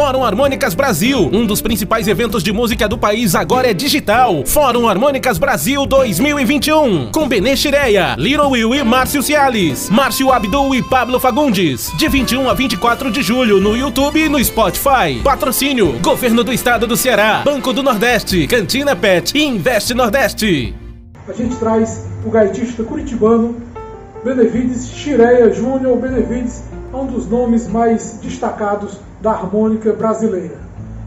Fórum Harmônicas Brasil, um dos principais eventos de música do país agora é digital. Fórum Harmônicas Brasil 2021, com Bene Chirea, Little Will e Márcio Scialis, Márcio Abdu e Pablo Fagundes, de 21 a 24 de julho no YouTube e no Spotify. Patrocínio: Governo do Estado do Ceará, Banco do Nordeste, Cantina Pet e Invest Nordeste. A gente traz o gaitista curitibano Benevides Chirea Júnior. Benevides é um dos nomes mais destacados da harmônica brasileira.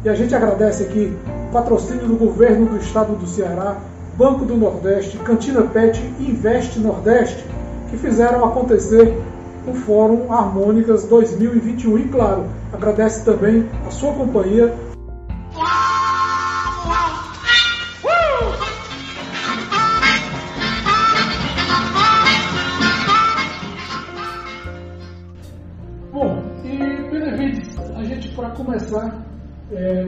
E a gente agradece aqui o patrocínio do Governo do Estado do Ceará, Banco do Nordeste, Cantina Pet e Invest Nordeste, que fizeram acontecer o Fórum Harmônicas 2021. E claro, agradece também a sua companhia. Para começar,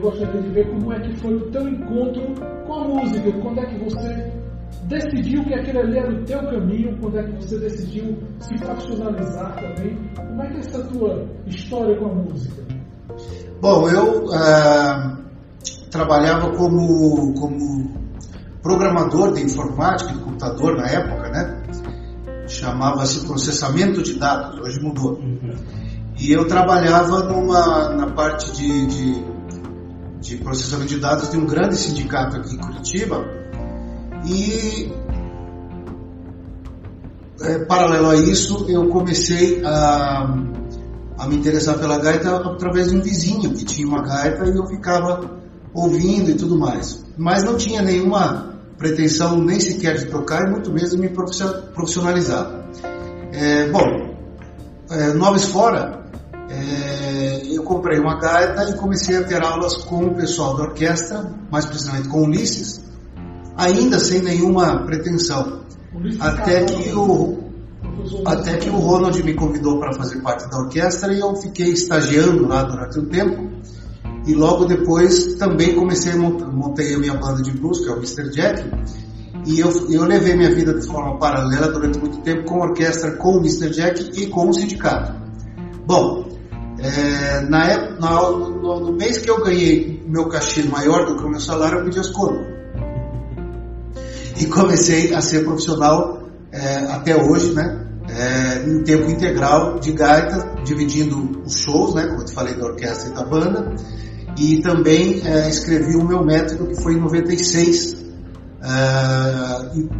gostaria de ver como é que foi o teu encontro com a música, quando é que você decidiu que aquele ali era o teu caminho, quando é que você decidiu se profissionalizar também, como é que é essa tua história com a música? Bom, eu trabalhava como programador de informática, de computador na época, né? Chamava-se processamento de dados, hoje mudou. Uhum. E eu trabalhava na parte de processamento de dados de um grande sindicato aqui em Curitiba e, paralelo a isso, eu comecei a me interessar pela gaita através de um vizinho que tinha uma gaita e eu ficava ouvindo e tudo mais. Mas não tinha nenhuma pretensão nem sequer de tocar e muito menos de me profissionalizar. Noves fora, eu comprei uma gaita e comecei a ter aulas com o pessoal da orquestra, mais precisamente com o Ulisses, ainda sem nenhuma pretensão. Até que o Ronald me convidou para fazer parte da orquestra e eu fiquei estagiando lá durante um tempo. E logo depois também montei a minha banda de blues, que é o Mr. Jack. E eu levei minha vida de forma paralela durante muito tempo com a orquestra, com o Mr. Jack e com o sindicato. Bom, no mês que eu ganhei meu cachê maior do que o meu salário, eu pedi as contas. E comecei a ser profissional até hoje, né? Em tempo integral de gaita, dividindo os shows, né? Como eu te falei, da orquestra e da banda. E também escrevi o meu método, que foi em 96.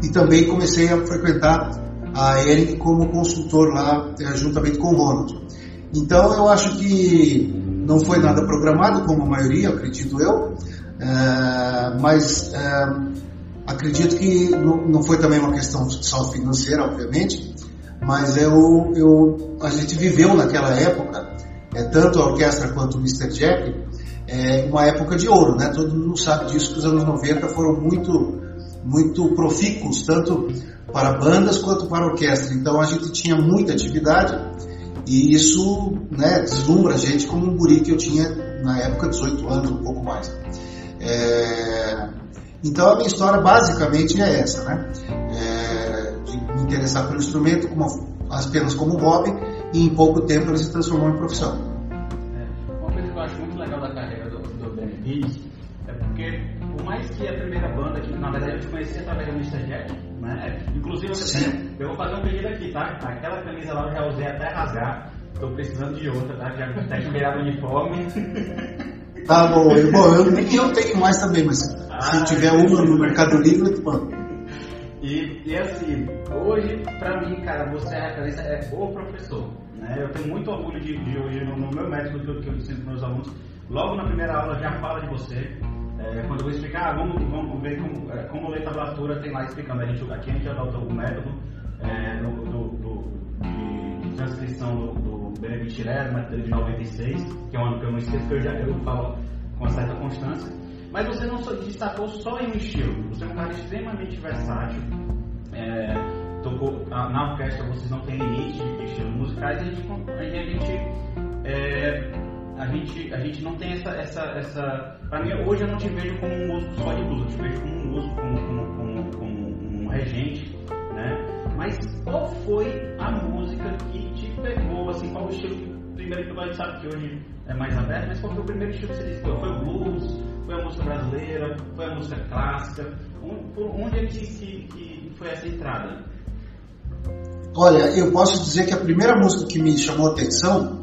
E também comecei a frequentar a Hering como consultor lá, juntamente com o Ronald. Então eu acho que não foi nada programado, como a maioria, acredito eu, mas acredito que não foi também uma questão só financeira, obviamente, mas a gente viveu naquela época, tanto a orquestra quanto o Mr. Jack, uma época de ouro, né? Todo mundo sabe disso, que os anos 90 foram muito profícuos, tanto para bandas quanto para orquestra. Então a gente tinha muita atividade e isso, né, deslumbra a gente como um guri que eu tinha na época, 18 anos, um pouco mais. Então a minha história basicamente é essa, né? De me interessar pelo instrumento apenas como hobby e em pouco tempo ele se transformou em profissão. Uma coisa que eu acho muito legal da carreira do Benevides é porque, por mais que a primeira banda, que na verdade eu te conheci através do Mr. Jack, né? Inclusive, eu vou fazer um pedido aqui, tá? Aquela camisa lá eu já usei até rasgar, tô precisando de outra, tá? Já até liberar o uniforme. Tá bom, eu tenho mais também, mas se tiver uma no Mercado Livre, eu te mando. E assim, hoje, pra mim, cara, você é a referência, é o professor, né? Eu tenho muito orgulho de hoje, no meu método, tudo que eu ensino para meus alunos, logo na primeira aula já fala de você. Quando eu vou explicar, vamos ver como ler tablatura, tem lá explicando. Aqui a gente adota o método de transcrição do Benevides Chirea, método de 96, que é um ano que eu não esqueço, que eu falo com certa constância. Mas você não destacou só em estilo, você é um cara extremamente versátil. Tocou, na orquestra vocês não têm limite de estilos musicais e a gente não tem essa... Pra mim, hoje eu não te vejo como um músico só de blues, eu te vejo como um músico, como um regente, né? Mas qual foi a música que te pegou, assim, qual o estilo primeiro que a gente sabe que hoje é mais aberto, mas qual foi o primeiro estilo que você disse? Foi o blues, foi a música brasileira, foi a música clássica? Onde é que foi essa entrada? Olha, eu posso dizer que a primeira música que me chamou a atenção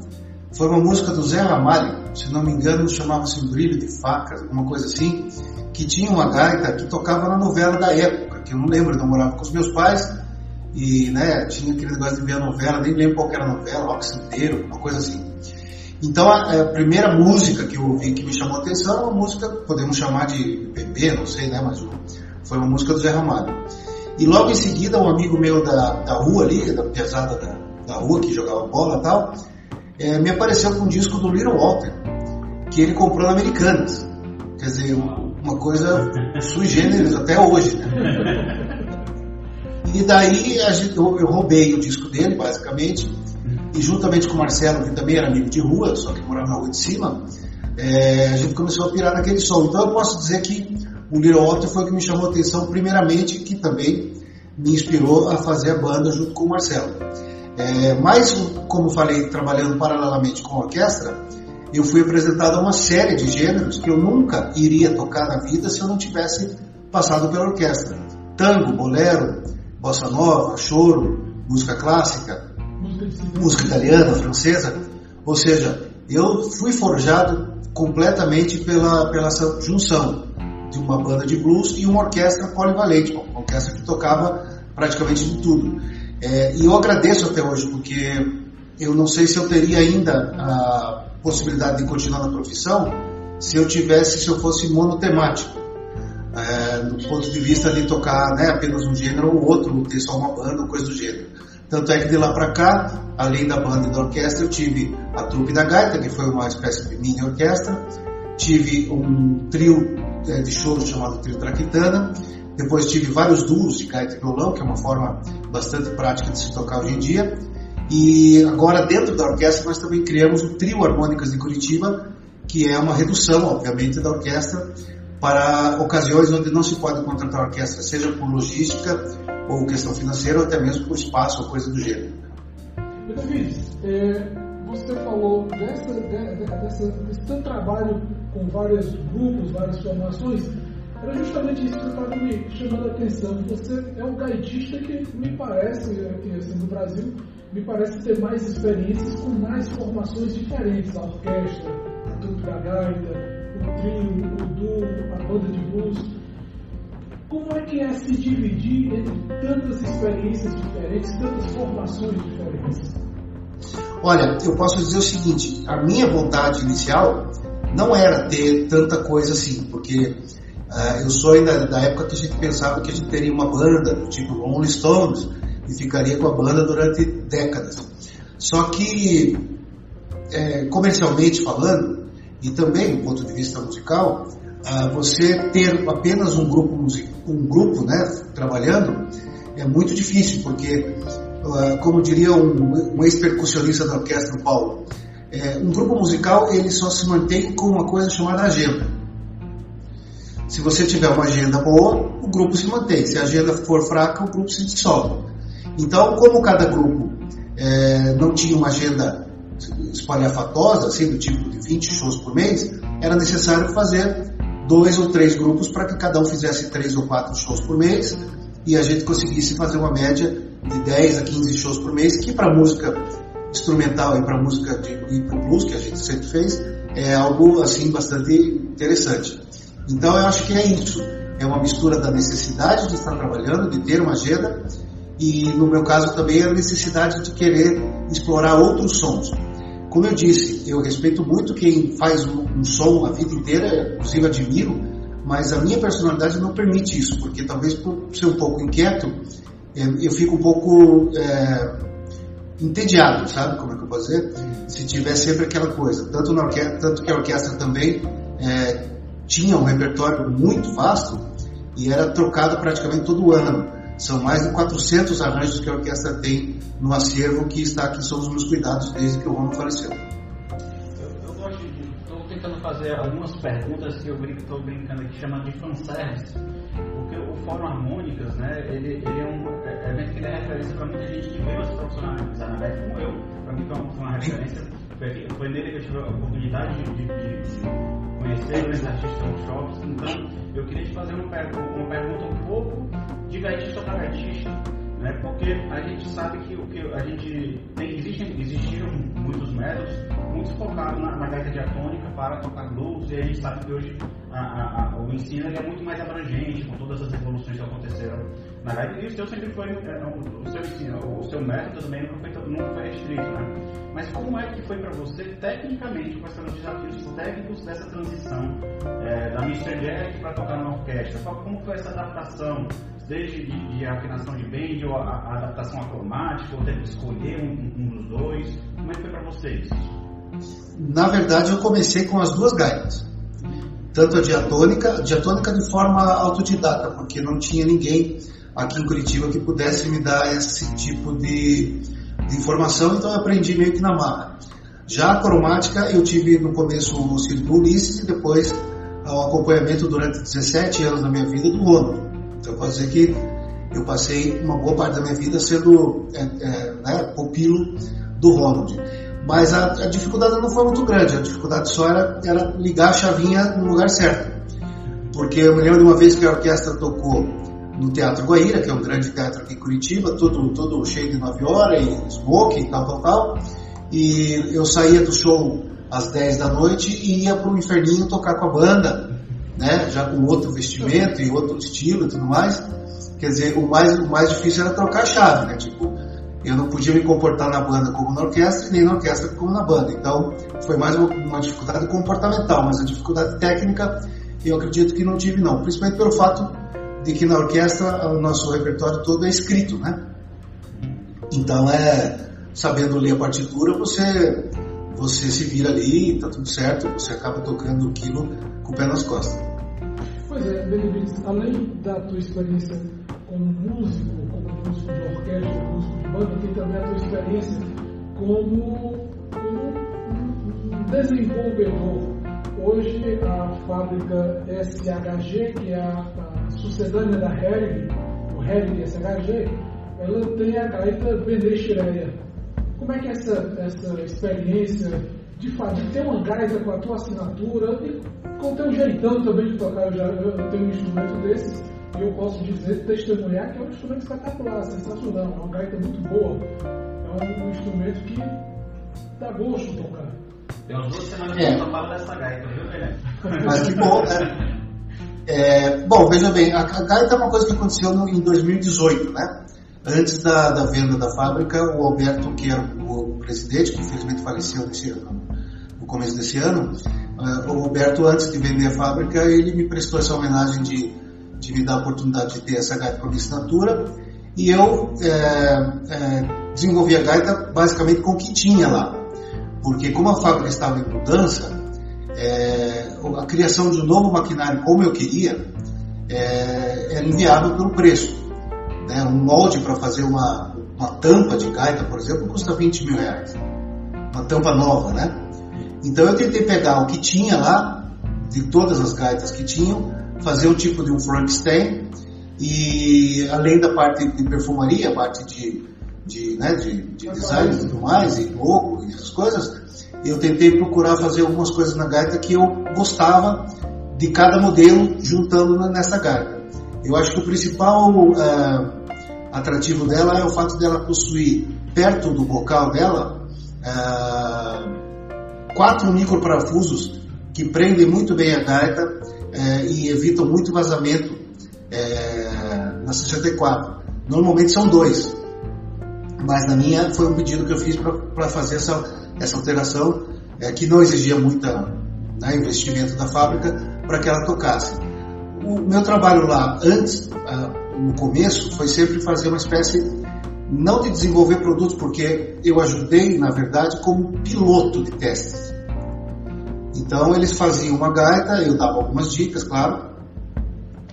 foi uma música do Zé Ramalho, se não me engano, chamava-se Brilho de Facas, alguma coisa assim, que tinha uma gaita que tocava na novela da época, que eu não lembro, eu morava com os meus pais, e né, tinha aquele negócio de ver a novela, nem lembro qual que era a novela, Rock Santeiro, uma coisa assim. Então a primeira música que eu ouvi que me chamou a atenção é uma música, podemos chamar de bebê, não sei, né, mas foi uma música do Zé Ramalho. E logo em seguida um amigo meu da rua ali, da pesada da rua, que jogava bola e tal, me apareceu com um disco do Little Walter, que ele comprou na Americanas. Quer dizer, uma coisa sui generis até hoje, né? E daí eu roubei o disco dele, basicamente, e juntamente com o Marcelo, que também era amigo de rua, só que morava na rua de cima, a gente começou a pirar naquele som. Então eu posso dizer que o Little Walter foi o que me chamou a atenção primeiramente, que também me inspirou a fazer a banda junto com o Marcelo. Mas, como falei, trabalhando paralelamente com a orquestra, eu fui apresentado a uma série de gêneros que eu nunca iria tocar na vida se eu não tivesse passado pela orquestra. Tango, bolero, bossa nova, choro, música clássica, música italiana, francesa. Ou seja, eu fui forjado completamente pela junção de uma banda de blues e uma orquestra polivalente, uma orquestra que tocava praticamente de tudo. E eu agradeço até hoje, porque eu não sei se eu teria ainda a possibilidade de continuar na profissão se eu fosse monotemático. Do ponto de vista de tocar, né, apenas um gênero ou outro, ter só uma banda ou coisa do gênero. Tanto é que de lá para cá, além da banda e da orquestra, eu tive a Trupe da Gaita, que foi uma espécie de mini orquestra, tive um trio de choro chamado Trio Traquitana, depois tive vários duos de gaita e violão, que é uma forma bastante prática de se tocar hoje em dia, e agora dentro da orquestra nós também criamos o Trio Harmônicas de Curitiba, que é uma redução, obviamente, da orquestra, para ocasiões onde não se pode contratar orquestra, seja por logística ou questão financeira, ou até mesmo por espaço ou coisa do gênero. Benevides, você falou desse seu trabalho com vários grupos, várias formações. Era justamente isso que estava me chamando a atenção. Você é um gaitista que me parece, assim, no Brasil, me parece ter mais experiências com mais formações diferentes, a orquestra, a trupe da gaita, o trio, o duo, a banda de blues. Como é que é se dividir entre tantas experiências diferentes, tantas formações diferentes? Olha, eu posso dizer o seguinte, a minha vontade inicial não era ter tanta coisa assim, porque eu sou ainda da época que a gente pensava que a gente teria uma banda do tipo Rolling Stones e ficaria com a banda durante décadas. Só que, comercialmente falando, e também, do ponto de vista musical, você ter apenas um grupo, né, trabalhando é muito difícil, porque, como diria um ex-percussionista da orquestra, o Paulo, um grupo musical ele só se mantém com uma coisa chamada agenda. Se você tiver uma agenda boa, o grupo se mantém. Se a agenda for fraca, o grupo se dissolve. Então, como cada grupo não tinha uma agenda espalhafatosa, assim, do tipo de 20 shows por mês, era necessário fazer 2 ou 3 grupos para que cada um fizesse 3 ou 4 shows por mês e a gente conseguisse fazer uma média de 10 a 15 shows por mês, que para música instrumental e para música e para o blues, que a gente sempre fez, é algo assim bastante interessante. Então eu acho que é isso, é uma mistura da necessidade de estar trabalhando, de ter uma agenda, e no meu caso também a necessidade de querer explorar outros sons. Como eu disse, eu respeito muito quem faz um som a vida inteira, inclusive admiro, mas a minha personalidade não permite isso, porque talvez por ser um pouco inquieto, eu fico um pouco entediado, sabe como é que eu vou dizer? Se tiver sempre aquela coisa, tanto que a orquestra também tinha um repertório muito vasto e era trocado praticamente todo ano. São mais de 400 arranjos que a orquestra tem no acervo, que está aqui sob os meus cuidados desde que o Ronald faleceu. Eu gosto de... Estou tentando fazer algumas perguntas que eu estou brincando aqui, chamando de fanservice, porque o Fórum Harmônicas, né, ele é um evento que dá referência para muita gente que veio a se profissionalizar na verdade, como eu. Para mim, é uma referência. foi nele que eu tive a oportunidade de conhecer os artistas workshops. Então, eu queria te fazer uma pergunta um pouco de gaitista para gaitista, né? Porque a gente sabe que o que a gente tem, existiram muitos métodos, muitos focados na gaita diatônica para tocar blues, e a gente sabe que hoje o ensino é muito mais abrangente, com todas essas evoluções que aconteceram na gaita. E o seu sempre foi, o seu ensino, o seu método também nunca foi estrito, né? Mas como é que foi para você, tecnicamente, quais são os desafios técnicos dessa transição da Mr. Jack para tocar na orquestra? Como foi essa adaptação, desde de afinação de bend, ou a adaptação acromática, ou teve que escolher um dos dois? Como é que foi para vocês? Na verdade, eu comecei com as duas gaitas. Tanto a diatônica de forma autodidata, porque não tinha ninguém aqui em Curitiba que pudesse me dar esse tipo de informação, então eu aprendi meio que na marra. Já a cromática, eu tive no começo o auxílio do Ulisses e depois o acompanhamento durante 17 anos da minha vida do Ronald. Então eu posso dizer que eu passei uma boa parte da minha vida sendo pupilo do Ronald. Mas a dificuldade não foi muito grande, a dificuldade só era ligar a chavinha no lugar certo. Porque eu me lembro de uma vez que a orquestra tocou no Teatro Guaíra, que é um grande teatro aqui em Curitiba, todo cheio de 9 horas, e smoke e tal. E eu saía do show às 10 da noite e ia para o Inferninho tocar com a banda, né? Já com outro vestimento e outro estilo e tudo mais. Quer dizer, o mais difícil era trocar a chave, né? Tipo, eu não podia me comportar na banda como na orquestra, nem na orquestra como na banda. Então, foi mais uma dificuldade comportamental, mas a dificuldade técnica eu acredito que não tive, não. Principalmente pelo fato de que na orquestra o nosso repertório todo é escrito, né? Então, sabendo ler a partitura, você se vira ali, tá tudo certo, você acaba tocando aquilo com o pé nas costas. Pois é, Benevides, além da tua experiência como músico de orquestra, músico de banda, tem também a tua experiência como um desenvolvedor. Hoje a fábrica SHG, que é a sucedânea da Hering, o Hering SHG, ela tem a gaita Benevides Chirea. Como é que essa experiência de ter uma gaita com a tua assinatura e com o teu jeitão também de tocar? Eu tenho um instrumento desses e eu posso dizer, testemunhar, que é um instrumento espetacular, sensacional, é uma gaita muito boa, é um instrumento que dá gosto tocar. Tem umas 2 semanas que eu não falo dessa gaita, viu, Guilherme? Mas que bom, né? Bom, veja bem, a gaita é uma coisa que aconteceu em 2018, né? Antes da venda da fábrica, o Alberto, que era o presidente, que infelizmente faleceu no começo desse ano, o Alberto, antes de vender a fábrica, ele me prestou essa homenagem de me dar a oportunidade de ter essa gaita para minha assinatura, e eu desenvolvi a gaita basicamente com o que tinha lá, porque como a fábrica estava em mudança, a criação de um novo maquinário como eu queria era inviável pelo preço. Um molde para fazer uma tampa de gaita, por exemplo, custa 20 mil reais. Uma tampa nova, né? Então eu tentei pegar o que tinha lá, de todas as gaitas que tinham, fazer um tipo de um Frankenstein, e além da parte de perfumaria, a parte de design e tudo mais, e logo, e essas coisas, eu tentei procurar fazer algumas coisas na gaita que eu gostava de cada modelo, juntando nessa gaita. Eu acho que o principal atrativo dela é o fato dela possuir, perto do bocal dela, 4 microparafusos que prendem muito bem a gaita e evitam muito vazamento na 64. Normalmente são 2, mas na minha foi um pedido que eu fiz para fazer essa alteração, que não exigia muito investimento da fábrica para que ela tocasse. O meu trabalho lá, antes, no começo, foi sempre fazer uma espécie, não de desenvolver produtos, porque eu ajudei, na verdade, como piloto de testes. Então, eles faziam uma gaita, eu dava algumas dicas, claro,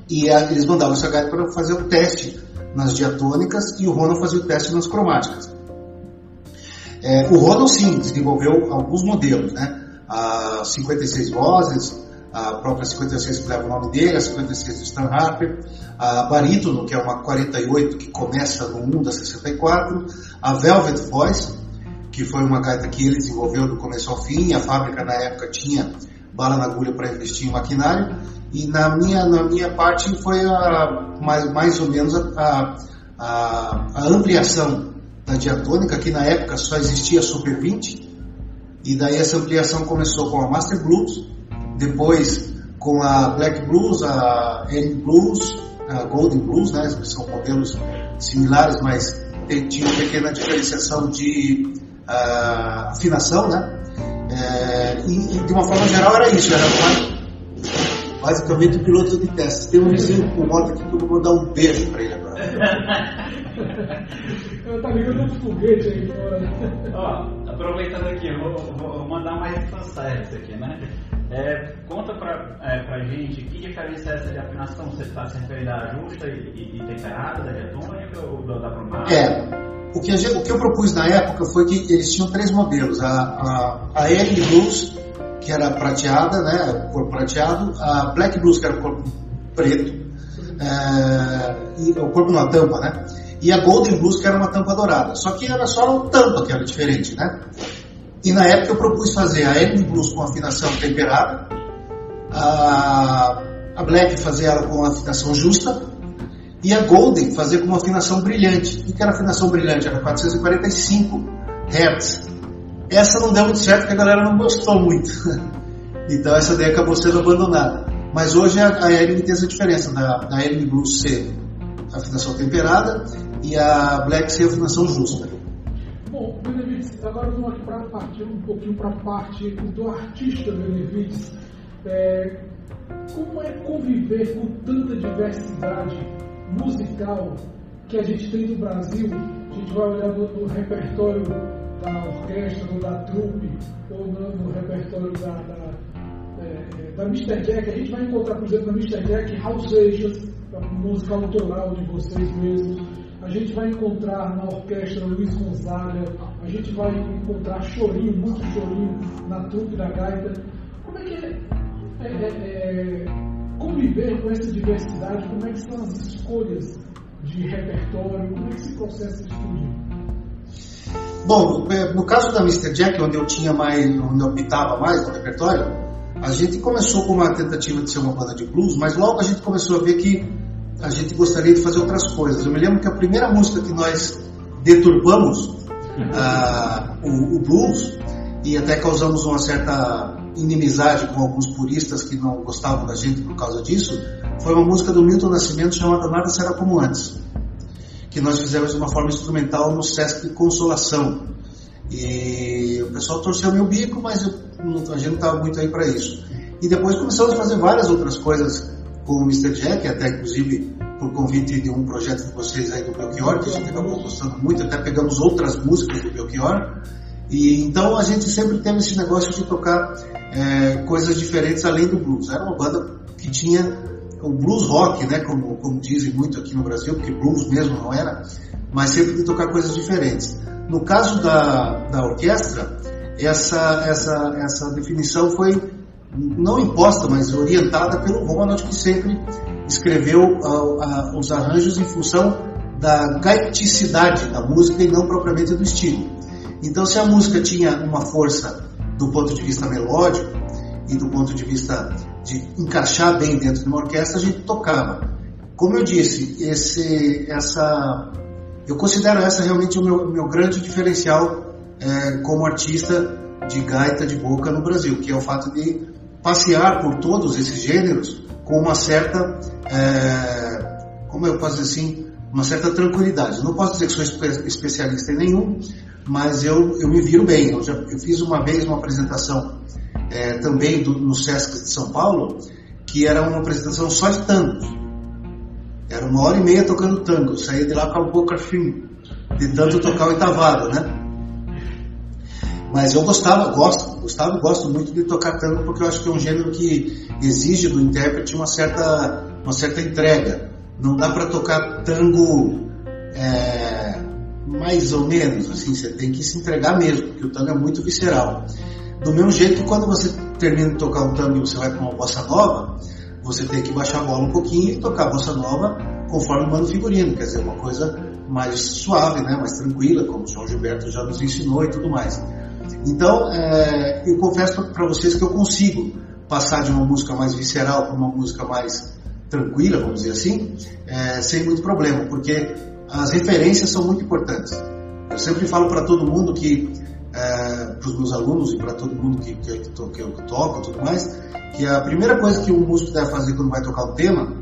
e eles mandavam essa gaita para fazer o teste nas diatônicas e o Ronald fazia o teste nas cromáticas. O Ronald, sim, desenvolveu alguns modelos, né? 56 vozes, a própria 56 que leva o nome dele, a 56 do Stan Harper, a barítono, que é uma 48 que começa no 1 da 64, a Velvet Voice, que foi uma gaita que ele desenvolveu do começo ao fim. A fábrica na época tinha bala na agulha para investir em maquinário, e na minha parte foi mais ou menos a ampliação da diatônica, que na época só existia Super 20, e daí essa ampliação começou com a Master Blues, depois com a Black Blues, a Hering Blues, a Golden Blues, né, são modelos similares, mas tinha uma pequena diferenciação de afinação, né? E de uma forma geral era isso, era basicamente um piloto de testes. Tem um vizinho com moto aqui que eu vou mandar um beijo pra ele agora. Eu tava ligando um foguete aí. Ó, aproveitando aqui, eu vou mandar mais fanservice aqui, né? Conta pra gente que diferença é essa de afinação. Você está se referindo à justa e temperada da diatônica ou da plumada? O que eu propus na época foi que eles tinham três modelos: a Hering Blues, que era prateada, né, corpo prateado, a Black Blues, que era o corpo preto, e o corpo numa tampa, né, e a Golden Blues, que era uma tampa dourada. Só que era só uma tampa que era diferente, né. E na época eu propus fazer a Hering Blues com afinação temperada, a Black fazer ela com afinação justa, e a Golden fazer com uma afinação brilhante. O que era afinação brilhante? Era 445 Hz. Essa não deu muito certo porque a galera não gostou muito. Então essa daí acabou sendo abandonada. Mas hoje a Hering tem essa diferença: da Hering Blues ser a afinação temperada e a Black ser a afinação justa. Bom, Benevides, agora vamos aqui para partir um pouquinho para a parte do artista Benevides. Como é conviver com tanta diversidade musical que a gente tem no Brasil? A gente vai olhar no repertório da orquestra, ou da trupe, ou no repertório da Mr. Jack. A gente vai encontrar, por exemplo, na Mr. Jack, Raul Seixas, a música autoral de vocês mesmos. A gente vai encontrar na orquestra Luiz Gonzaga. A gente vai encontrar chorinho, muito chorinho, na trupe da gaita. Como é que conviver com essa diversidade? Como é que são as escolhas de repertório? Como é que se processa de tudo? Bom, no caso da Mr. Jack, onde eu habitava mais no repertório, a gente começou com uma tentativa de ser uma banda de blues, mas logo a gente começou a ver que a gente gostaria de fazer outras coisas. Eu me lembro que a primeira música que nós deturpamos o blues, e até causamos uma certa inimizade com alguns puristas que não gostavam da gente por causa disso, foi uma música do Milton Nascimento chamada Nada Será Como Antes, que nós fizemos de uma forma instrumental no Sesc Consolação, e o pessoal torceu meu bico, mas a gente não estava muito aí para isso. E depois começamos a fazer várias outras coisas com o Mr. Jack, até inclusive por convite de um projeto de vocês aí do Belchior, que a gente acabou gostando muito, até pegamos outras músicas do Belchior. E então a gente sempre teve esse negócio de tocar coisas diferentes além do blues. Era uma banda que tinha o blues rock, né, como dizem muito aqui no Brasil, porque blues mesmo não era, mas sempre de tocar coisas diferentes. No caso da orquestra, essa definição foi não imposta, mas orientada pelo Ronald, que sempre escreveu os arranjos em função da gaiticidade da música e não propriamente do estilo. Então, se a música tinha uma força do ponto de vista melódico e do ponto de vista de encaixar bem dentro de uma orquestra, a gente tocava. Como eu disse, eu considero essa realmente o meu grande diferencial como artista de gaita de boca no Brasil, que é o fato de passear por todos esses gêneros com uma certa, como eu posso dizer assim, uma certa tranquilidade. Eu não posso dizer que sou especialista em nenhum, mas eu me viro bem. Eu fiz uma vez uma apresentação também no Sesc de São Paulo, que era uma apresentação só de tango. Era 1h30 tocando tango. Eu saía de lá com a boca firme, de tanto tocar o Itavada, né? Mas eu gosto muito de tocar tango, porque eu acho que é um gênero que exige do intérprete uma certa entrega. Não dá para tocar tango mais ou menos, assim, você tem que se entregar mesmo, porque o tango é muito visceral. Do mesmo jeito que quando você termina de tocar um tango e você vai para uma bossa nova, você tem que baixar a bola um pouquinho e tocar a bossa nova conforme manda o figurino, quer dizer, uma coisa mais suave, né, mais tranquila, como o João Gilberto já nos ensinou e tudo mais. Então, eu confesso para vocês que eu consigo passar de uma música mais visceral para uma música mais tranquila, vamos dizer assim, sem muito problema, porque as referências são muito importantes. Eu sempre falo para todo mundo que, para os meus alunos e para todo mundo que eu toco e tudo mais, que a primeira coisa que um músico deve fazer quando vai tocar um tema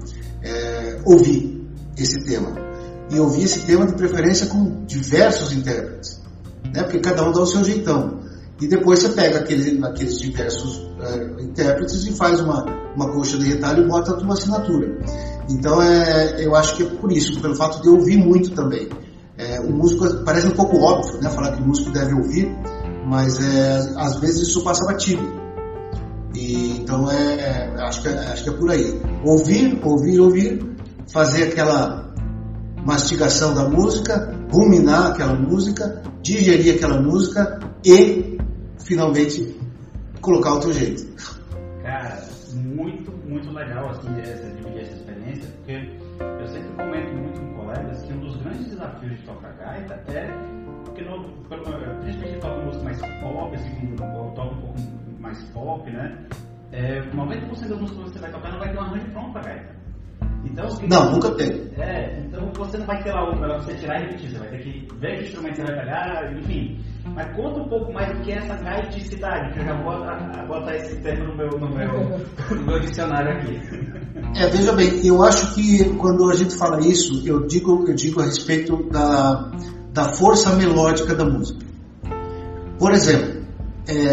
é ouvir esse tema. E ouvir esse tema de preferência com diversos intérpretes, né? Porque cada um dá o seu jeitão. E depois você pega aqueles diversos intérpretes e faz uma colcha de retalho e bota a tua assinatura. Então eu acho que é por isso, pelo fato de eu ouvir muito também. O músico parece um pouco óbvio, né, falar que o músico deve ouvir, mas às vezes isso passa batido. E, então acho que é por aí. Ouvir, fazer aquela mastigação da música, ruminar aquela música, digerir aquela música e finalmente colocar o teu jeito. Cara, muito, muito legal assim, dividir essa experiência, porque eu sempre comento muito com colegas que um dos grandes desafios de tocar gaita é porque, principalmente toca música mais pop, assim, toca um pouco mais pop, né? 90% das músicas que você vai tocar não vai ter um arranjo pronto pra gaita. Então, nunca tem. Então você não vai ter lá o pra você tirar e repetir, você vai ter que ver o instrumento que você vai pegar, enfim. Mas conta um pouco mais do que é essa gaiticidade, que eu já vou botar esse termo no meu dicionário aqui. Veja bem, eu acho que quando a gente fala isso, eu digo a respeito da força melódica da música. Por exemplo,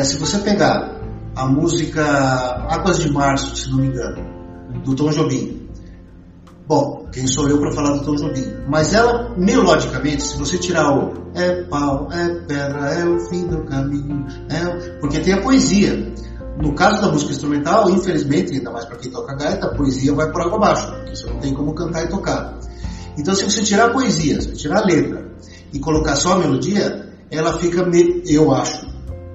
se você pegar a música Águas de Março, se não me engano, do Tom Jobim. Bom, quem sou eu para falar do Tom Jobim? Mas ela, melodicamente, se você tirar o é pau, é pedra, é o fim do caminho, porque tem a poesia. No caso da música instrumental, infelizmente, ainda mais para quem toca gaita, a poesia vai por água abaixo, porque você não tem como cantar e tocar. Então, se você tirar a poesia, se você tirar a letra e colocar só a melodia, ela fica, eu acho,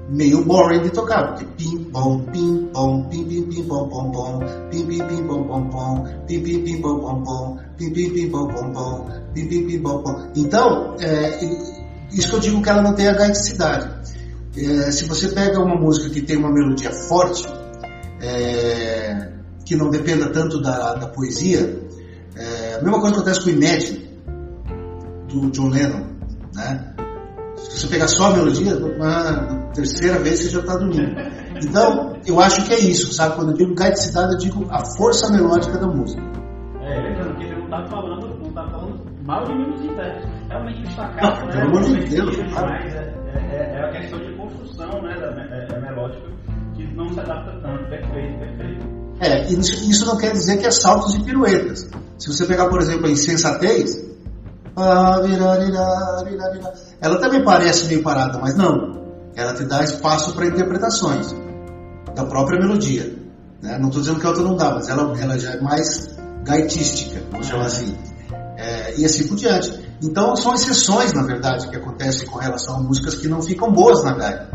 meio boring de tocar, porque pim pom pim pom pim pim pim pom pom pom pim pim pim pom pom pom pim pim pim pom pom pom pim pim pim pom pom pom pim pim pim pom pom. Então, isso que eu digo que ela não tem a gaiticidade. Se você pega uma música que tem uma melodia forte, que não dependa tanto da poesia, a mesma coisa acontece com o Imagine do John Lennon, né? Se você pegar só a melodia, na terceira vez você já está dormindo. Então, eu acho que é isso, sabe? Quando eu digo gaiticidade, eu digo a força melódica da música. Lembrando que ele não tá falando mal de mim nos intérpretes. Realmente destacado, né? Pelo amor de Deus, claro. É a questão de construção, né, da melódica, que não se adapta tanto. Perfeito. Isso não quer dizer que é saltos e piruetas. Se você pegar, por exemplo, a Insensatez, ela também parece meio parada, mas não. Ela te dá espaço para interpretações da própria melodia, né? Não estou dizendo que a outra não dá, mas ela já é mais gaitística, vamos chamar assim, e assim por diante. Então são exceções, na verdade, que acontecem com relação a músicas que não ficam boas na gaita.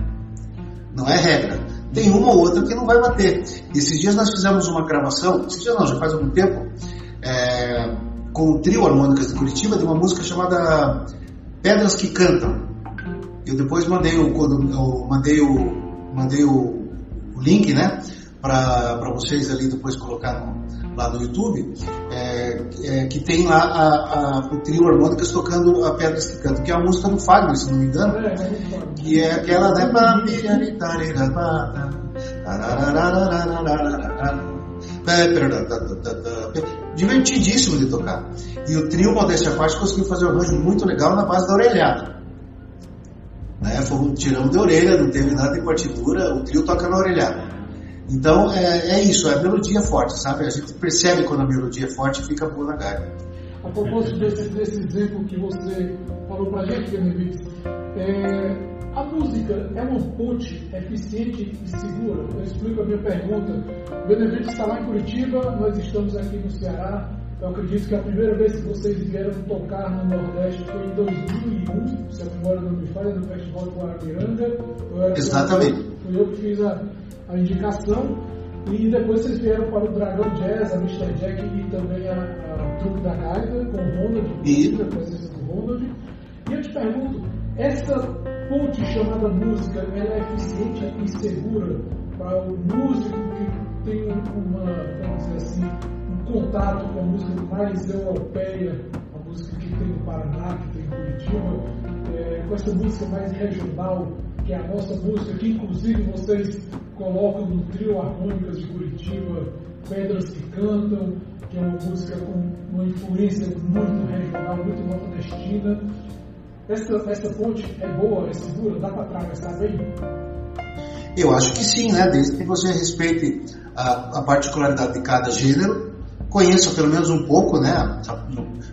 Não é regra. Tem uma ou outra que não vai bater. Esses dias nós fizemos uma gravação, já faz algum tempo, com o Trio Harmônicas de Curitiba, de uma música chamada Pedras que Cantam. Eu depois mandei o link, né, para vocês ali depois colocar lá no YouTube, que tem lá o Trio Harmônicas tocando a Pedras que Cantam, que é a música do Fagner, se não me engano, que é aquela, né? Divertidíssimo de tocar. E o trio, modéstia à parte, conseguiu fazer um arranjo muito legal na base da orelhada, né? Foi um tirão de orelha, não teve nada de partitura, o trio toca na orelhada. Então é isso, é a melodia forte, sabe? A gente percebe quando a melodia é forte e fica boa na gaita. A propósito desse exemplo que você falou pra gente, Benevides, a música é uma ponte eficiente e segura? Eu explico a minha pergunta. O Benevides está lá em Curitiba, nós estamos aqui no Ceará. Eu acredito que a primeira vez que vocês vieram tocar no Nordeste foi em 2001, se a memória não me falha, no Festival do Guarapiranga. Exatamente. Fui eu que fiz a indicação. E depois vocês vieram para o Dragão Jazz, a Mr. Jack e também a Trupe da Gaita, com o Ronald, com a presença do Ronald. E eu te pergunto, essa ponte chamada música, ela é eficiente e segura para o músico que tem uma, vamos dizer assim, um contato com a música mais europeia, a música que tem no Paraná, que tem em Curitiba, com essa música mais regional, que é a nossa música, que inclusive vocês colocam no Trio Harmônicas de Curitiba, Pedras que Cantam, que é uma música com uma influência muito regional, muito nordestina. Essa ponte é boa, é segura, dá para atravessar bem? Eu acho que sim, né? Desde que você respeite a particularidade de cada gênero, conheça pelo menos um pouco, né?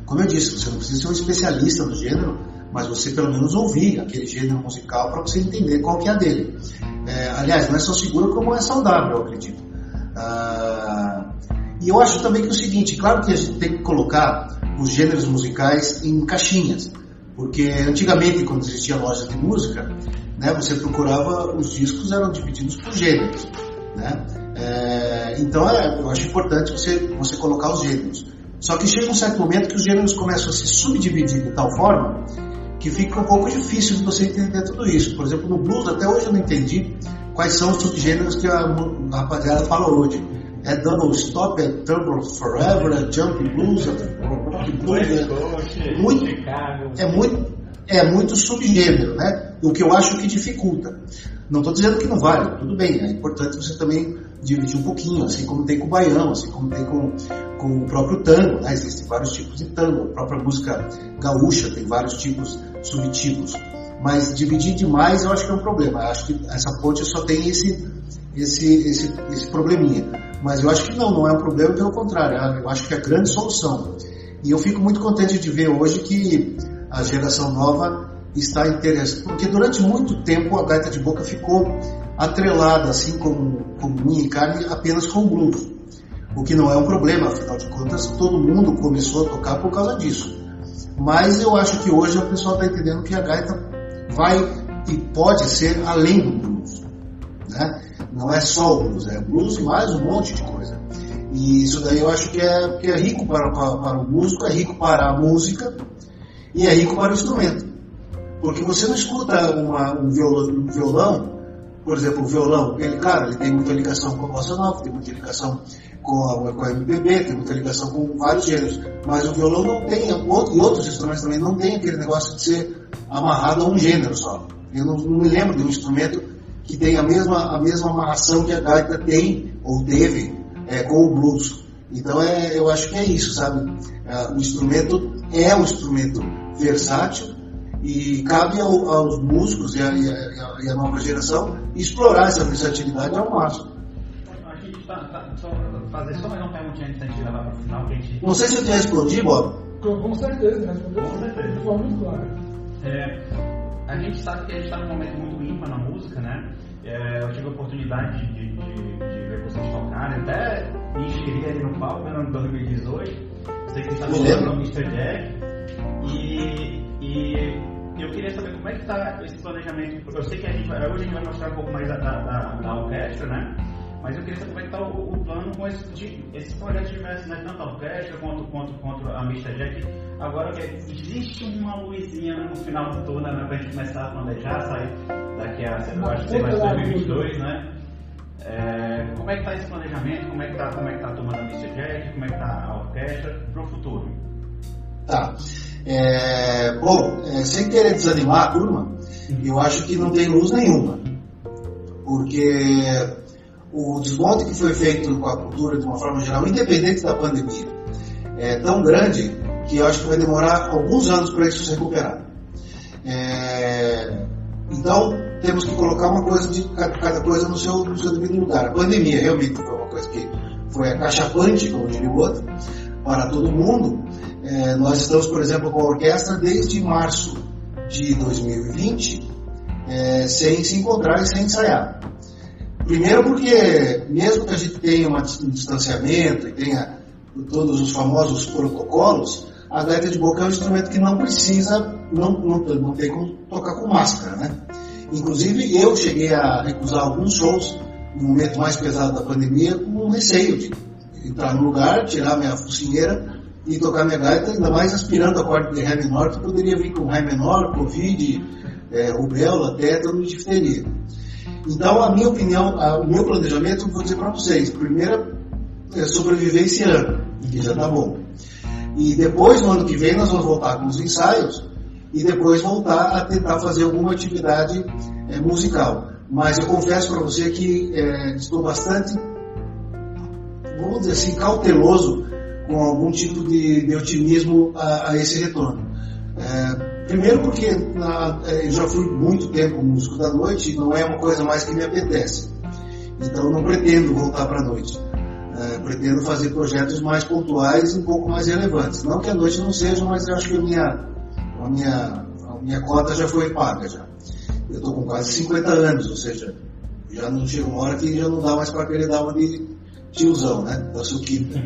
Como eu disse, você não precisa ser um especialista do gênero, mas você pelo menos ouvir aquele gênero musical para você entender qual que é a dele. Aliás, não é só seguro como é saudável, eu acredito. E eu acho também que é o seguinte, claro que a gente tem que colocar os gêneros musicais em caixinhas, porque antigamente, quando existia loja de música, né, você procurava, os discos eram divididos por gêneros, né? Então eu acho importante você colocar os gêneros. Só que chega um certo momento que os gêneros começam a se subdividir de tal forma que fica um pouco difícil de você entender tudo isso. Por exemplo, no blues, até hoje eu não entendi quais são os subgêneros que a rapaziada fala hoje. É double stop, é trouble forever, é jump blues, é muito subgênero, né? O que eu acho que dificulta. Não estou dizendo que não vale, tudo bem, é importante você também dividir um pouquinho, assim como tem com o baião, assim como tem com o próprio tango, né? Existem vários tipos de tango, a própria música gaúcha tem vários tipos, subtipos, mas dividir demais eu acho que é um problema. Eu acho que essa ponte só tem esse probleminha. Mas eu acho que não é um problema, pelo contrário, eu acho que é a grande solução. E eu fico muito contente de ver hoje que a geração nova está interessada, porque durante muito tempo a gaita de boca ficou atrelada, assim como minha carne, apenas com o blues, o que não é um problema, afinal de contas todo mundo começou a tocar por causa disso. Mas eu acho que hoje o pessoal está entendendo que a gaita vai e pode ser além do blues, né? Não é só o blues, é o blues e mais um monte de coisa. E isso daí eu acho que é rico para o músico, é rico para a música e é rico para o instrumento. Porque você não escuta um violão, por exemplo, o violão, ele tem muita ligação com a bossa nova, tem muita ligação com a MPB, tem muita ligação com vários gêneros, mas o violão não tem, e outros instrumentos também não tem aquele negócio de ser amarrado a um gênero só. Eu não me lembro de um instrumento que tem a mesma amarração que a gaita tem, ou teve, com o blues. Então eu acho que é isso, sabe? O instrumento é um instrumento versátil e cabe aos músicos e à nova geração explorar essa versatilidade ao máximo. Aqui, fazer só mais uma perguntinha antes da gente levar para o final. Não sei se eu te respondi, Bob. Com certeza, respondeu de forma muito clara. A gente sabe que a gente está num momento muito ímpar na música, né? Eu tive a oportunidade de ver vocês tocarem, até me inscrevi ali no palco no ano de 2018. Eu sei que você está falando do Mr. Jack. E eu queria saber como é que está esse planejamento. Eu sei que hoje a gente vai mostrar um pouco mais da orquestra, né? Mas eu queria saber como é que está o plano com esse projeto de diversos, né? Tanto a orquestra quanto a Mr. Jack. Agora, existe uma luzinha no final do túnel, né? Para a gente começar a planejar, sair daqui a, eu acho que mais 2022, né? Como é que está esse planejamento? Como é que está a turma da Mr. Jack? Como é que está a orquestra para o futuro? Tá. Sem querer desanimar a turma, eu acho que não tem luz nenhuma. Porque o desmonte que foi feito com a cultura de uma forma geral, independente da pandemia, é tão grande que eu acho que vai demorar alguns anos para isso se recuperar. Então, temos que colocar uma coisa de cada coisa no seu devido lugar. A pandemia realmente foi uma coisa que foi acachapante, como diria o outro, para todo mundo. Nós estamos, por exemplo, com a orquestra desde março de 2020, sem se encontrar e sem ensaiar. Primeiro porque, mesmo que a gente tenha um distanciamento e tenha todos os famosos protocolos, a gaita de boca é um instrumento que não precisa, não tem como tocar com máscara, né? Inclusive, eu cheguei a recusar alguns shows no momento mais pesado da pandemia, com receio de entrar no lugar, tirar minha focinheira e tocar minha gaita, ainda mais aspirando a quarta de Ré menor, que poderia vir com Ré menor, Covid, rubéola, tétano e difteria. Então, a minha opinião, o meu planejamento, vou dizer para vocês, primeiro é sobreviver esse ano, que já tá bom. E depois, no ano que vem, nós vamos voltar com os ensaios e depois voltar a tentar fazer alguma atividade musical. Mas eu confesso para você que estou bastante, vamos dizer assim, cauteloso com algum tipo de otimismo a esse retorno. Primeiro porque eu já fui muito tempo músico da noite e não é uma coisa mais que me apetece. Então não pretendo voltar para a noite. Pretendo fazer projetos mais pontuais e um pouco mais relevantes. Não que a noite não seja, mas eu acho que a minha cota já foi paga já. Eu estou com quase 50 anos, ou seja, já não chega uma hora que já não dá mais para querer dar uma de tiozão, né? Da suquita.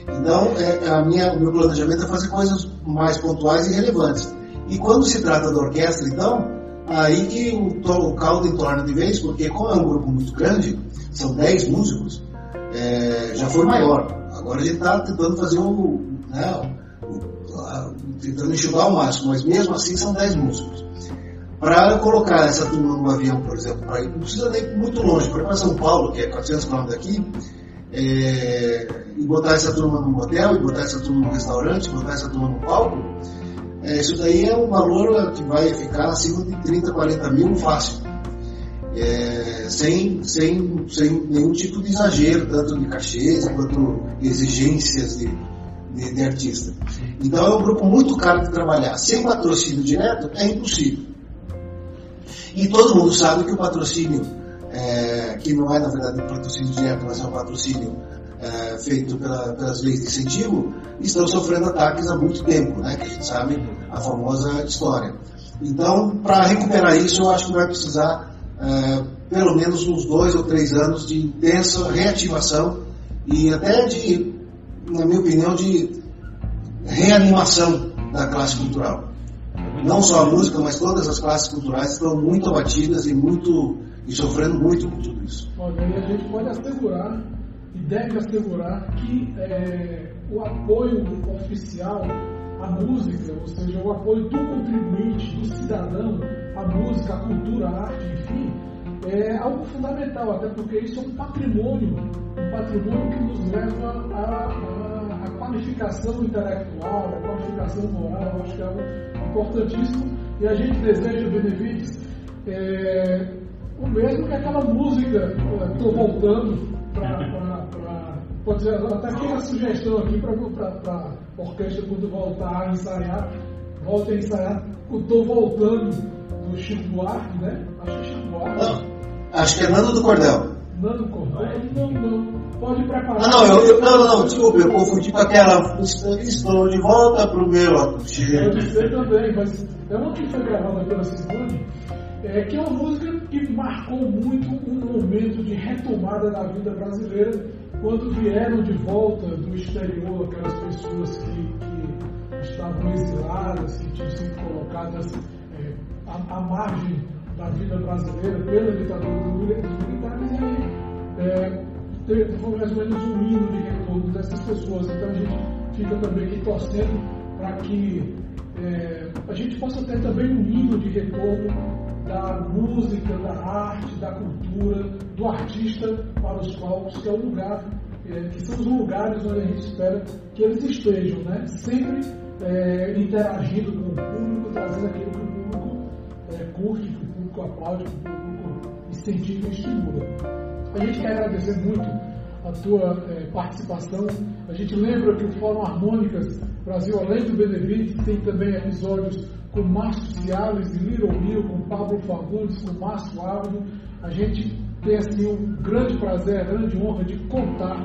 Então, o meu planejamento é fazer coisas mais pontuais e relevantes. E quando se trata da orquestra, então, aí que o caldo entorna de vez, porque como é um grupo muito grande, são 10 músicos, já foi maior. Agora a gente está tentando fazer tentando enxugar o máximo, mas mesmo assim são 10 músicos. Para colocar essa turma no avião, por exemplo, para ir, não precisa nem muito longe, para São Paulo, que é 400 km daqui, e botar essa turma num hotel, e botar essa turma num restaurante, e botar essa turma num palco, isso daí é um valor que vai ficar acima de 30, 40 mil fácil. Sem nenhum tipo de exagero, tanto de cachês quanto exigências de artista. Então é um grupo muito caro de trabalhar. Sem patrocínio direto é impossível. E todo mundo sabe que o patrocínio, que não é na verdade um patrocínio direto, mas é um patrocínio feito pelas leis de incentivo, estão sofrendo ataques há muito tempo, né? Que a gente sabe a famosa história. Então, para recuperar isso, eu acho que vai precisar pelo menos uns 2 ou 3 anos de intensa reativação e até de, na minha opinião, de reanimação da classe cultural. Não só a música, mas todas as classes culturais estão muito abatidas e sofrendo muito com tudo isso. Olha, e a gente pode assegurar e deve assegurar que o apoio oficial à música, ou seja, o apoio do contribuinte, do cidadão, a música, a cultura, a arte, enfim, é algo fundamental, até porque isso é um patrimônio que nos leva à qualificação intelectual, à qualificação moral. Eu acho que é algo importantíssimo e a gente deseja, Benevides, o mesmo que aquela música. Estou voltando pode ser até aquela sugestão aqui para a orquestra, quando voltar a ensaiar, volta a ensaiar. Estou voltando do Chico Buarque, né? Acho que é Chico Buarque. Não, acho que é Nando do Cordel. Nando do Cordel? Não. Pode preparar. Desculpa, eu confundi com aquela. Estou de volta pro meu aconchego. Pode ser também, mas é uma que foi gravada pela Simone, que é uma música que marcou muito um momento de retomada da vida brasileira, quando vieram de volta do exterior aquelas pessoas que estavam exiladas, que tinham sido colocadas à margem da vida brasileira pela ditadura dos militares, e aí foi mais ou menos um hino de retorno dessas pessoas. Então a gente fica também aqui torcendo para que a gente possa ter também um hino de retorno da música, da arte, da cultura, do artista para os palcos, que é um lugar, que são os lugares onde a gente espera que eles estejam, né? Sempre interagindo com o público, trazendo aquilo que curte, que o público aplaude, que o público incentiva e estimula. A gente quer agradecer muito a tua participação. A gente lembra que o Fórum Harmônicas Brasil, além do Benevides, tem também episódios com Márcio Scialis e Little Will, com Pablo Fagundes, com Márcio Abdu. A gente tem assim um grande prazer, a grande honra de contar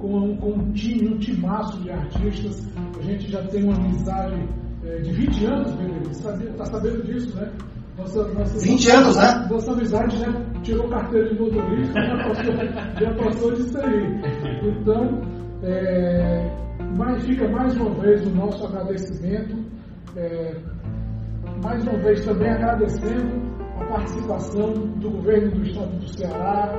com um time, um timaço de artistas. A gente já tem uma amizade de 20 anos, Benevides, está sabendo disso, né? Nossa, 20 anos, né? Nossa amizade já tirou carteira de motorista, já passou disso aí. Então, fica mais uma vez o nosso agradecimento. Mais uma vez também agradecendo a participação do Governo do Estado do Ceará,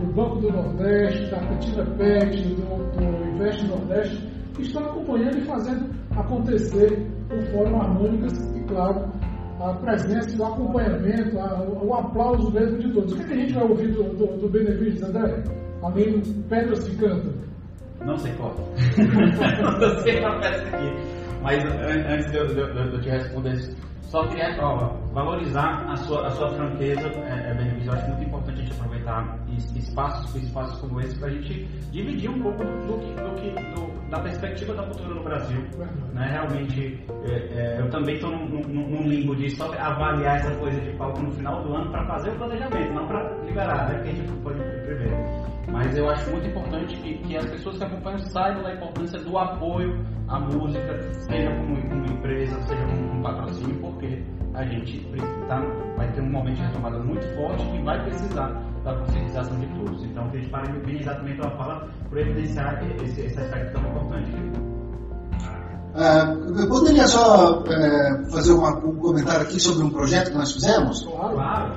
do Banco do Nordeste, da Cantina Pet, do Invest Nordeste, que estão acompanhando e fazendo acontecer o Fórum Harmônicas e, claro, a presença, o acompanhamento, o aplauso mesmo de todos. O que a gente vai ouvir do Benevides, André? Além do Pedras que Cantam? Não sei qual. Não sei qual peça aqui. Mas antes de eu te responder, só queria valorizar a sua franqueza, Benevides. Eu acho muito importante a gente aproveitar espaços como esse para a gente dividir um pouco da perspectiva da cultura no Brasil. Né? Realmente, eu também estou num limbo de só avaliar essa coisa de palco no final do ano para fazer o planejamento, não para liberar, né? Porque a gente não pode prever. Mas eu acho muito importante que as pessoas que acompanham saibam da importância do apoio à música, seja como empresa, seja como patrocínio, porque a gente vai ter um momento de retomada muito forte e vai precisar da conscientização de todos. Então, que a gente pare de bem exatamente uma fala para evidenciar esse aspecto tão importante. Eu poderia só fazer um comentário aqui sobre um projeto que nós fizemos? Claro.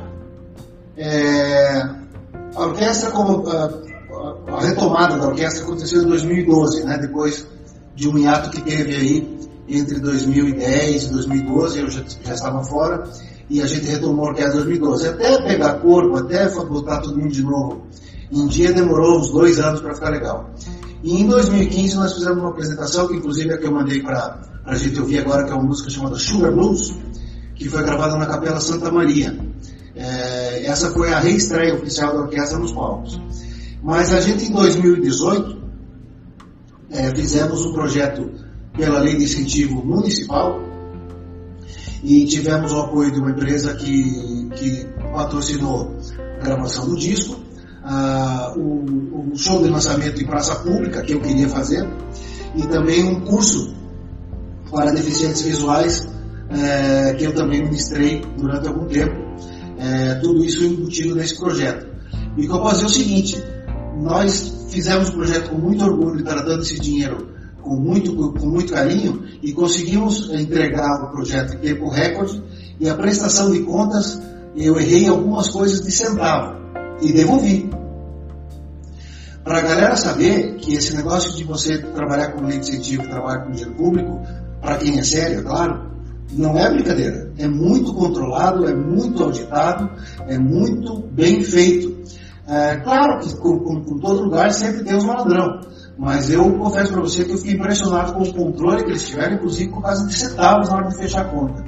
A orquestra, a retomada da orquestra aconteceu em 2012, né? Depois de um hiato que teve aí entre 2010 e 2012, eu já estava fora. E a gente retomou a orquestra em 2012. Até pegar corpo, até botar todo mundo de novo em dia, demorou uns 2 anos para ficar legal. E em 2015 nós fizemos uma apresentação, que inclusive é que eu mandei para a gente ouvir agora, que é uma música chamada Sugar Blues, que foi gravada na Capela Santa Maria. Essa foi a reestreia oficial da orquestra nos palcos. Mas a gente em 2018 fizemos um projeto pela Lei de Incentivo Municipal, e tivemos o apoio de uma empresa que patrocinou a gravação do disco, o show de lançamento em praça pública, que eu queria fazer, e também um curso para deficientes visuais, que eu também ministrei durante algum tempo. Tudo isso embutido nesse projeto. E o que eu posso dizer é o seguinte: nós fizemos o projeto com muito orgulho, tratando esse dinheiro com muito carinho, e conseguimos entregar o projeto em tempo recorde, e a prestação de contas, eu errei algumas coisas de centavo e devolvi. Para a galera saber que esse negócio de você trabalhar com lei de incentivo, trabalhar com dinheiro público, para quem é sério, é claro, não é brincadeira, é muito controlado, é muito auditado, é muito bem feito. Claro que com todo lugar sempre tem os malandrão, mas eu confesso para você que eu fiquei impressionado com o controle que eles tiveram, inclusive por causa de centavos na hora de fechar a conta.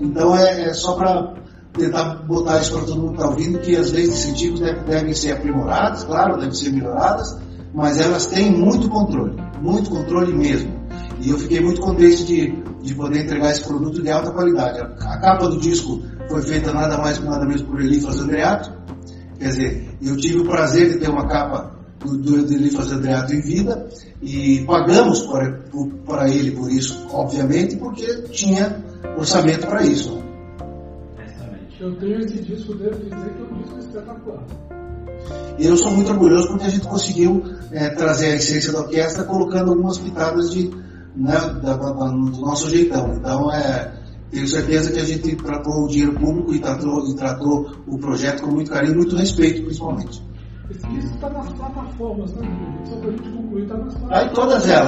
Então é só para tentar botar isso para todo mundo que está ouvindo, que as leis de incentivos devem ser aprimoradas, claro, devem ser melhoradas, mas elas têm muito controle mesmo. E eu fiquei muito contente de poder entregar esse produto de alta qualidade. A capa do disco foi feita nada mais nada menos por Elifas Andreato, quer dizer, eu tive o prazer de ter uma capa do Elifas Andreato em vida, e pagamos para ele por isso, obviamente, porque tinha orçamento para isso. Eu tenho esse disco, devo dizer que é um disco espetacular. Eu sou muito orgulhoso porque a gente conseguiu trazer a essência da orquestra, colocando algumas pitadas do nosso jeitão. Então, tenho certeza que a gente tratou o dinheiro público e tratou o projeto com muito carinho e muito respeito, principalmente. Esse disco está nas plataformas, né, só para a gente concluir, está nas plataformas.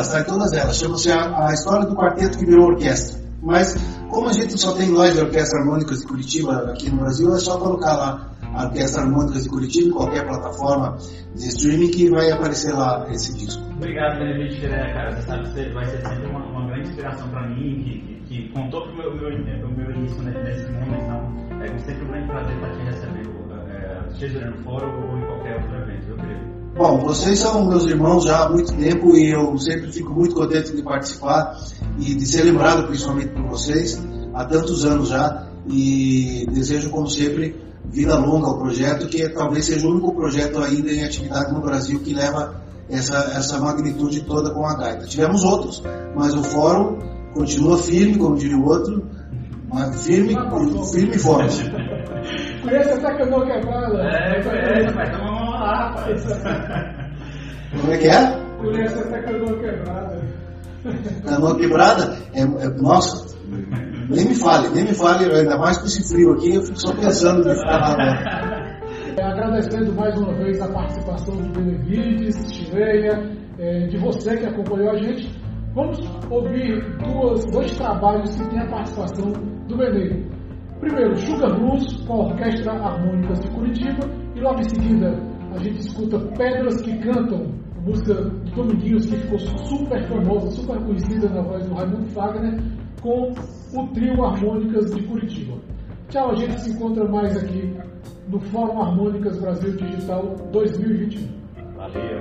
Está em todas elas. Chama-se a História do Quarteto que Virou Orquestra. Mas, como a gente só tem nós da Orquestra Harmônicas de Curitiba aqui no Brasil, é só colocar lá a Orquestra Harmônicas de Curitiba em qualquer plataforma de streaming que vai aparecer lá esse disco. Obrigado, Benevides Chirea, cara. Você sabe que vai ser sempre uma grande inspiração para mim, que contou para o meu início nesse mundo. Então, é sempre um grande prazer para te receber, seja no fórum ou em qualquer outro evento, eu creio. Bom, vocês são meus irmãos já há muito tempo, e eu sempre fico muito contente de participar e de ser lembrado principalmente por vocês há tantos anos já, e desejo, como sempre, vida longa ao projeto, que talvez seja o único projeto ainda em atividade no Brasil que leva essa magnitude toda com a gaita. Tivemos outros, mas o fórum continua firme, como diria o outro, mas firme e forte. Conhece até que eu vou quebrada. Conhece, mas então vamos lá, rapaz. Como é que é? Conhece até que eu vou quebrada. Canoa quebrada? Nossa. Nem me fale, ainda mais com esse frio aqui, eu fico só pensando em ficar lá. Agradecendo mais uma vez a participação do Benevides Chirea, de você que acompanhou a gente. Vamos ouvir dois trabalhos que têm a participação do Benevides. Primeiro, Sugar Blues, com a Orquestra Harmônicas de Curitiba, e logo em seguida a gente escuta Pedras que Cantam, música de Dominguinhos, que ficou super famosa, super conhecida na voz do Raimundo Fagner, com o Trio Harmônicas de Curitiba. Tchau, a gente se encontra mais aqui no Fórum Harmônicas Brasil Digital 2021. Valeu!